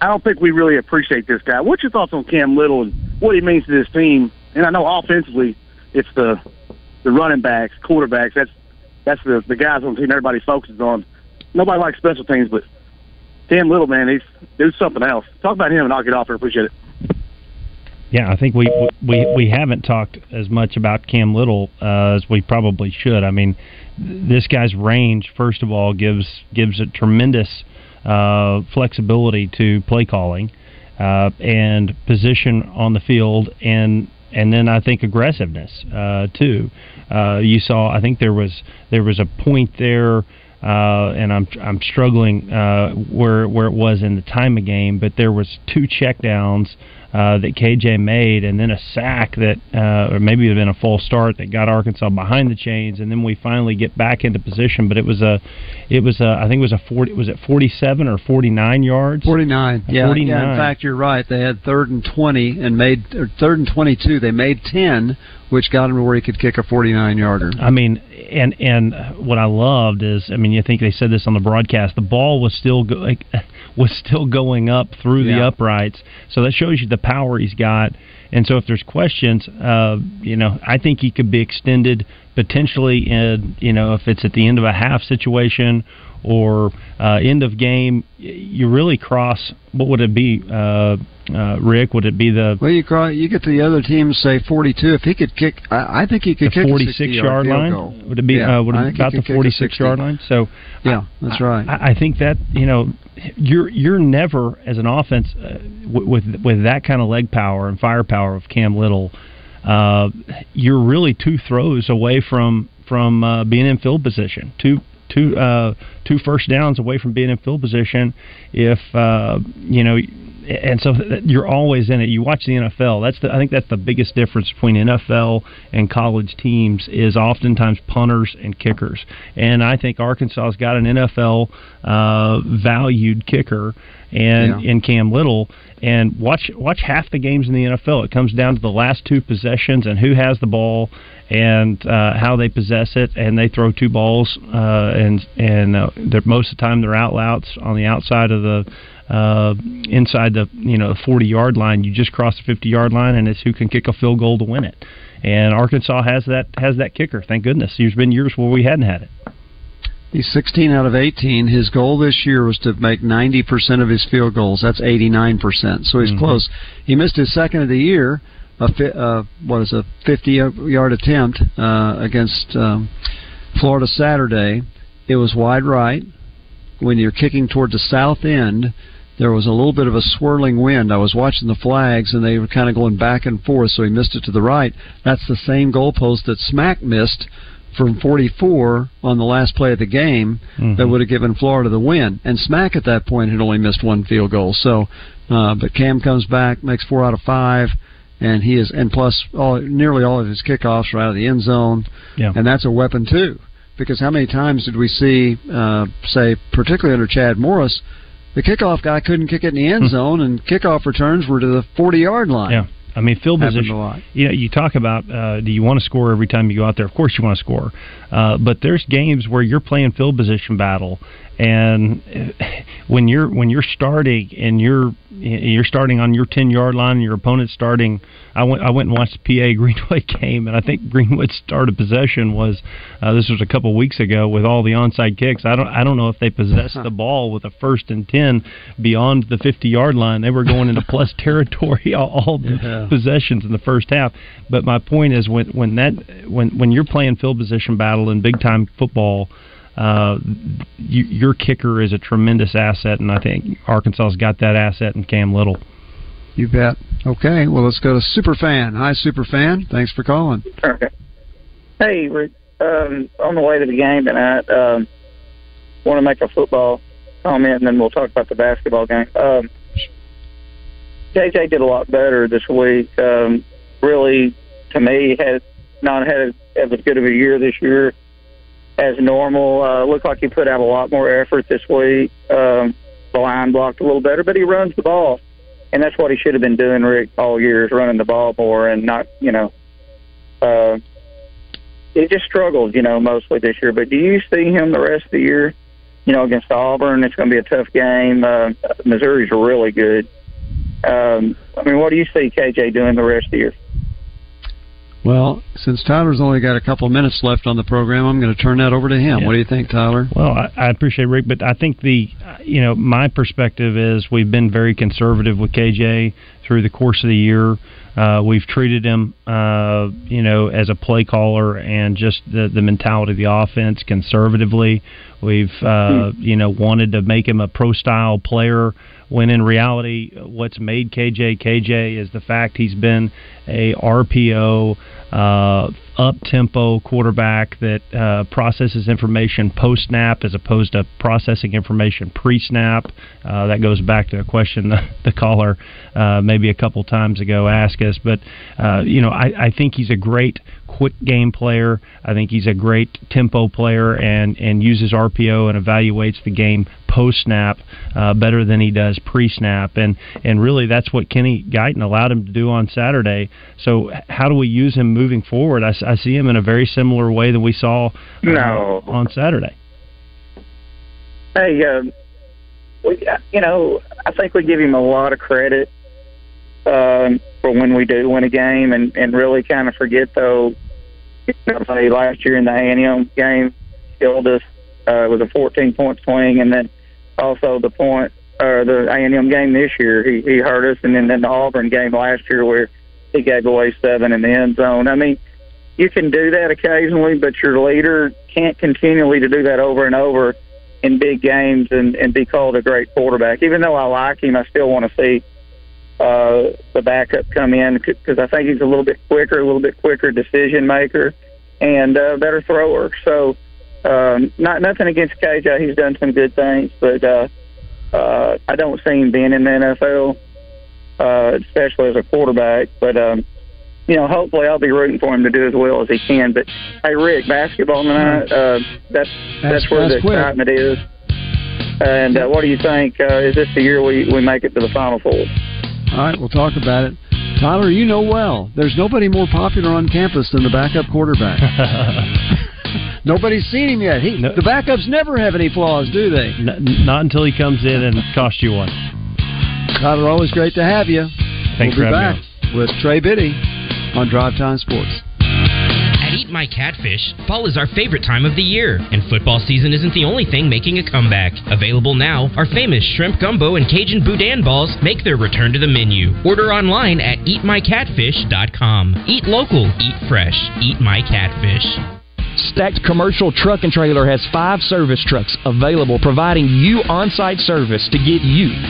I don't think we really appreciate this guy. What's your thoughts on Cam Little and what he means to this team? And I know offensively, it's the the running backs, quarterbacks. That's that's the the guys on the team everybody focuses on. Nobody likes special teams, but Cam Little, man, he's there's something else. Talk about him, and I'll get off here. Appreciate it. Yeah, I think we we we haven't talked as much about Cam Little uh, as we probably should. I mean, this guy's range, first of all, gives gives a tremendous uh, flexibility to play calling uh, and position on the field, and and then I think aggressiveness uh, too. Uh, you saw, I think there was there was a point there. Uh, and I'm I'm struggling uh, where where it was in the time of game, but there was two checkdowns uh, that K J made, and then a sack that, uh, or maybe it had been a false start that got Arkansas behind the chains, and then we finally get back into position. But it was a, it was a, I think it was a forty, was it forty-seven or forty-nine yards? forty-nine. Yeah, forty-nine. Yeah, in fact, you're right. They had third and twenty and made or third and twenty-two. They made ten. Which got him to where he could kick a forty-nine-yarder. I mean, and and what I loved is, I mean, you think they said this on the broadcast, the ball was still go- was still going up through yeah. the uprights, so that shows you the power he's got. And so if there's questions, uh, you know, I think he could be extended potentially, in, you know, if it's at the end of a half situation or uh, end of game, you really cross, what would it be, uh, uh, Rick? Would it be the... Well, you cross, you get to the other team, say, forty-two. If he could kick, I, I think he could kick a sixty-yard field goal. Would it be yeah, uh, would it about the forty-six-yard line? So yeah, that's right. I, I think that, you know, you're you're never, as an offense, uh, with with that kind of leg power and firepower of Cam Little, uh, you're really two throws away from, from uh, being in field position, two Two uh, two first downs away from being in field position, if uh, you know, and so you're always in it. You watch the N F L. That's the, I think that's the biggest difference between N F L and college teams is oftentimes punters and kickers. And I think Arkansas's got an N F L uh, valued kicker and yeah. in Cam Little. And watch watch half the games in the N F L. It comes down to the last two possessions and who has the ball and uh, how they possess it. And they throw two balls, uh, and and uh, most of the time they're outlouts on the outside of the uh, inside the you know forty-yard line. You just cross the fifty-yard line, and it's who can kick a field goal to win it. And Arkansas has that has that kicker. Thank goodness. There's been years where we hadn't had it. He's sixteen out of eighteen. His goal this year was to make ninety percent of his field goals. That's eighty-nine percent. So he's mm-hmm. close. He missed his second of the year, a fi- uh, what is a fifty-yard attempt uh, against um, Florida Saturday. It was wide right. When you're kicking toward the south end, there was a little bit of a swirling wind. I was watching the flags, and they were kind of going back and forth, so he missed it to the right. That's the same goalpost that Smack missed from forty-four on the last play of the game mm-hmm. that would have given Florida the win. And Smack at that point had only missed one field goal. So, uh, but Cam comes back, makes four out of five, and he is, and plus all, nearly all of his kickoffs are out of the end zone. Yeah. And that's a weapon too, because how many times did we see, uh, say, particularly under Chad Morris, the kickoff guy couldn't kick it in the end mm-hmm. zone, and kickoff returns were to the forty-yard line. Yeah. I mean, field position, a lot. You know, you talk about uh, do you want to score every time you go out there? Of course you want to score. Uh, but there's games where you're playing field position battle, And when you're when you're starting and you're you're starting on your ten-yard line and your opponent's starting, I went I went and watched the P A Greenway game, and I think Greenwood's start of possession was uh, this was a couple weeks ago with all the onside kicks. I don't I don't know if they possessed the ball with a first and ten beyond the fifty-yard line. They were going into plus territory all, all yeah. possessions in the first half. But my point is when when that when when you're playing field position battle in big time football. Uh, you, your kicker is a tremendous asset, and I think Arkansas's got that asset in Cam Little. You bet. Okay, well, let's go to Superfan. Hi, Superfan. Thanks for calling. Okay. Hey, Rick. Um, on the way to the game tonight, um, want to make a football comment, and then we'll talk about the basketball game. Um, J J did a lot better this week. Um, really, to me, has not had as good of a year this year as normal. Uh, looked like he put out a lot more effort this week. Um, the line blocked a little better, but he runs the ball. And that's what he should have been doing, Rick, all year, is running the ball more and not, you know. Uh, he just struggled, you know, mostly this year. But do you see him the rest of the year, you know, against Auburn? It's going to be a tough game. Uh, Missouri's really good. Um, I mean, what do you see K J doing the rest of the year? Well, since Tyler's only got a couple of minutes left on the program, I'm going to turn that over to him. Yeah. What do you think, Tyler? Well, I, I appreciate it, Rick, but I think the, you know, my perspective is we've been very conservative with K J through the course of the year. Uh, we've treated him, uh, you know, as a play caller and just the, the mentality of the offense conservatively. We've, uh, hmm. you know, wanted to make him a pro-style player, when in reality, what's made K J K J is the fact he's been a R P O, uh, up-tempo quarterback that uh, processes information post-snap as opposed to processing information pre-snap. Uh, that goes back to a question the, the caller uh, maybe a couple times ago asked us. But, uh, you know, I, I think he's a great quick game player. I think he's a great tempo player and, and uses R P O and evaluates the game post-snap uh, better than he does pre-snap. And, and really that's what Kenny Guiton allowed him to do on Saturday. So how do we use him moving forward? I, I see him in a very similar way that we saw uh, no. on Saturday. Hey, um, we, you know, I think we give him a lot of credit um, for when we do win a game and, and really kind of forget, though, last year in the A and M game killed us uh, with a fourteen-point swing, and then also the point or the A and M game this year, he, he hurt us, and then, then the Auburn game last year where he gave away seven in the end zone. I mean, you can do that occasionally, but your leader can't continually to do that over and over in big games and, and be called a great quarterback. Even though I like him, I still want to see uh, the backup come in because I think he's a little bit quicker, a little bit quicker decision maker, and a uh, better thrower. So um, not nothing against K J. He's done some good things, but uh, uh, I don't see him being in the N F L, uh, especially as a quarterback. But um, you know, hopefully I'll be rooting for him to do as well as he can. But, hey, Rick, basketball tonight, uh, that's, that's that's where the excitement is. And uh, what do you think? Uh, is this the year we, we make it to the Final Four? All right, we'll talk about it. Tyler, you know well, there's nobody more popular on campus than the backup quarterback. Nobody's seen him yet. He, no. The backups never have any flaws, do they? N- not until he comes in and costs you one. Tyler, always great to have you. Thanks we'll for having back me on. With Trey Biddy on Drive Time Sports. At Eat My Catfish, fall is our favorite time of the year, and football season isn't the only thing making a comeback. Available now, our famous shrimp gumbo and Cajun boudin balls make their return to the menu. Order online at eat my catfish dot com. Eat local, eat fresh, Eat My Catfish. Stacked Commercial Truck and Trailer has five service trucks available, providing you on-site service to get you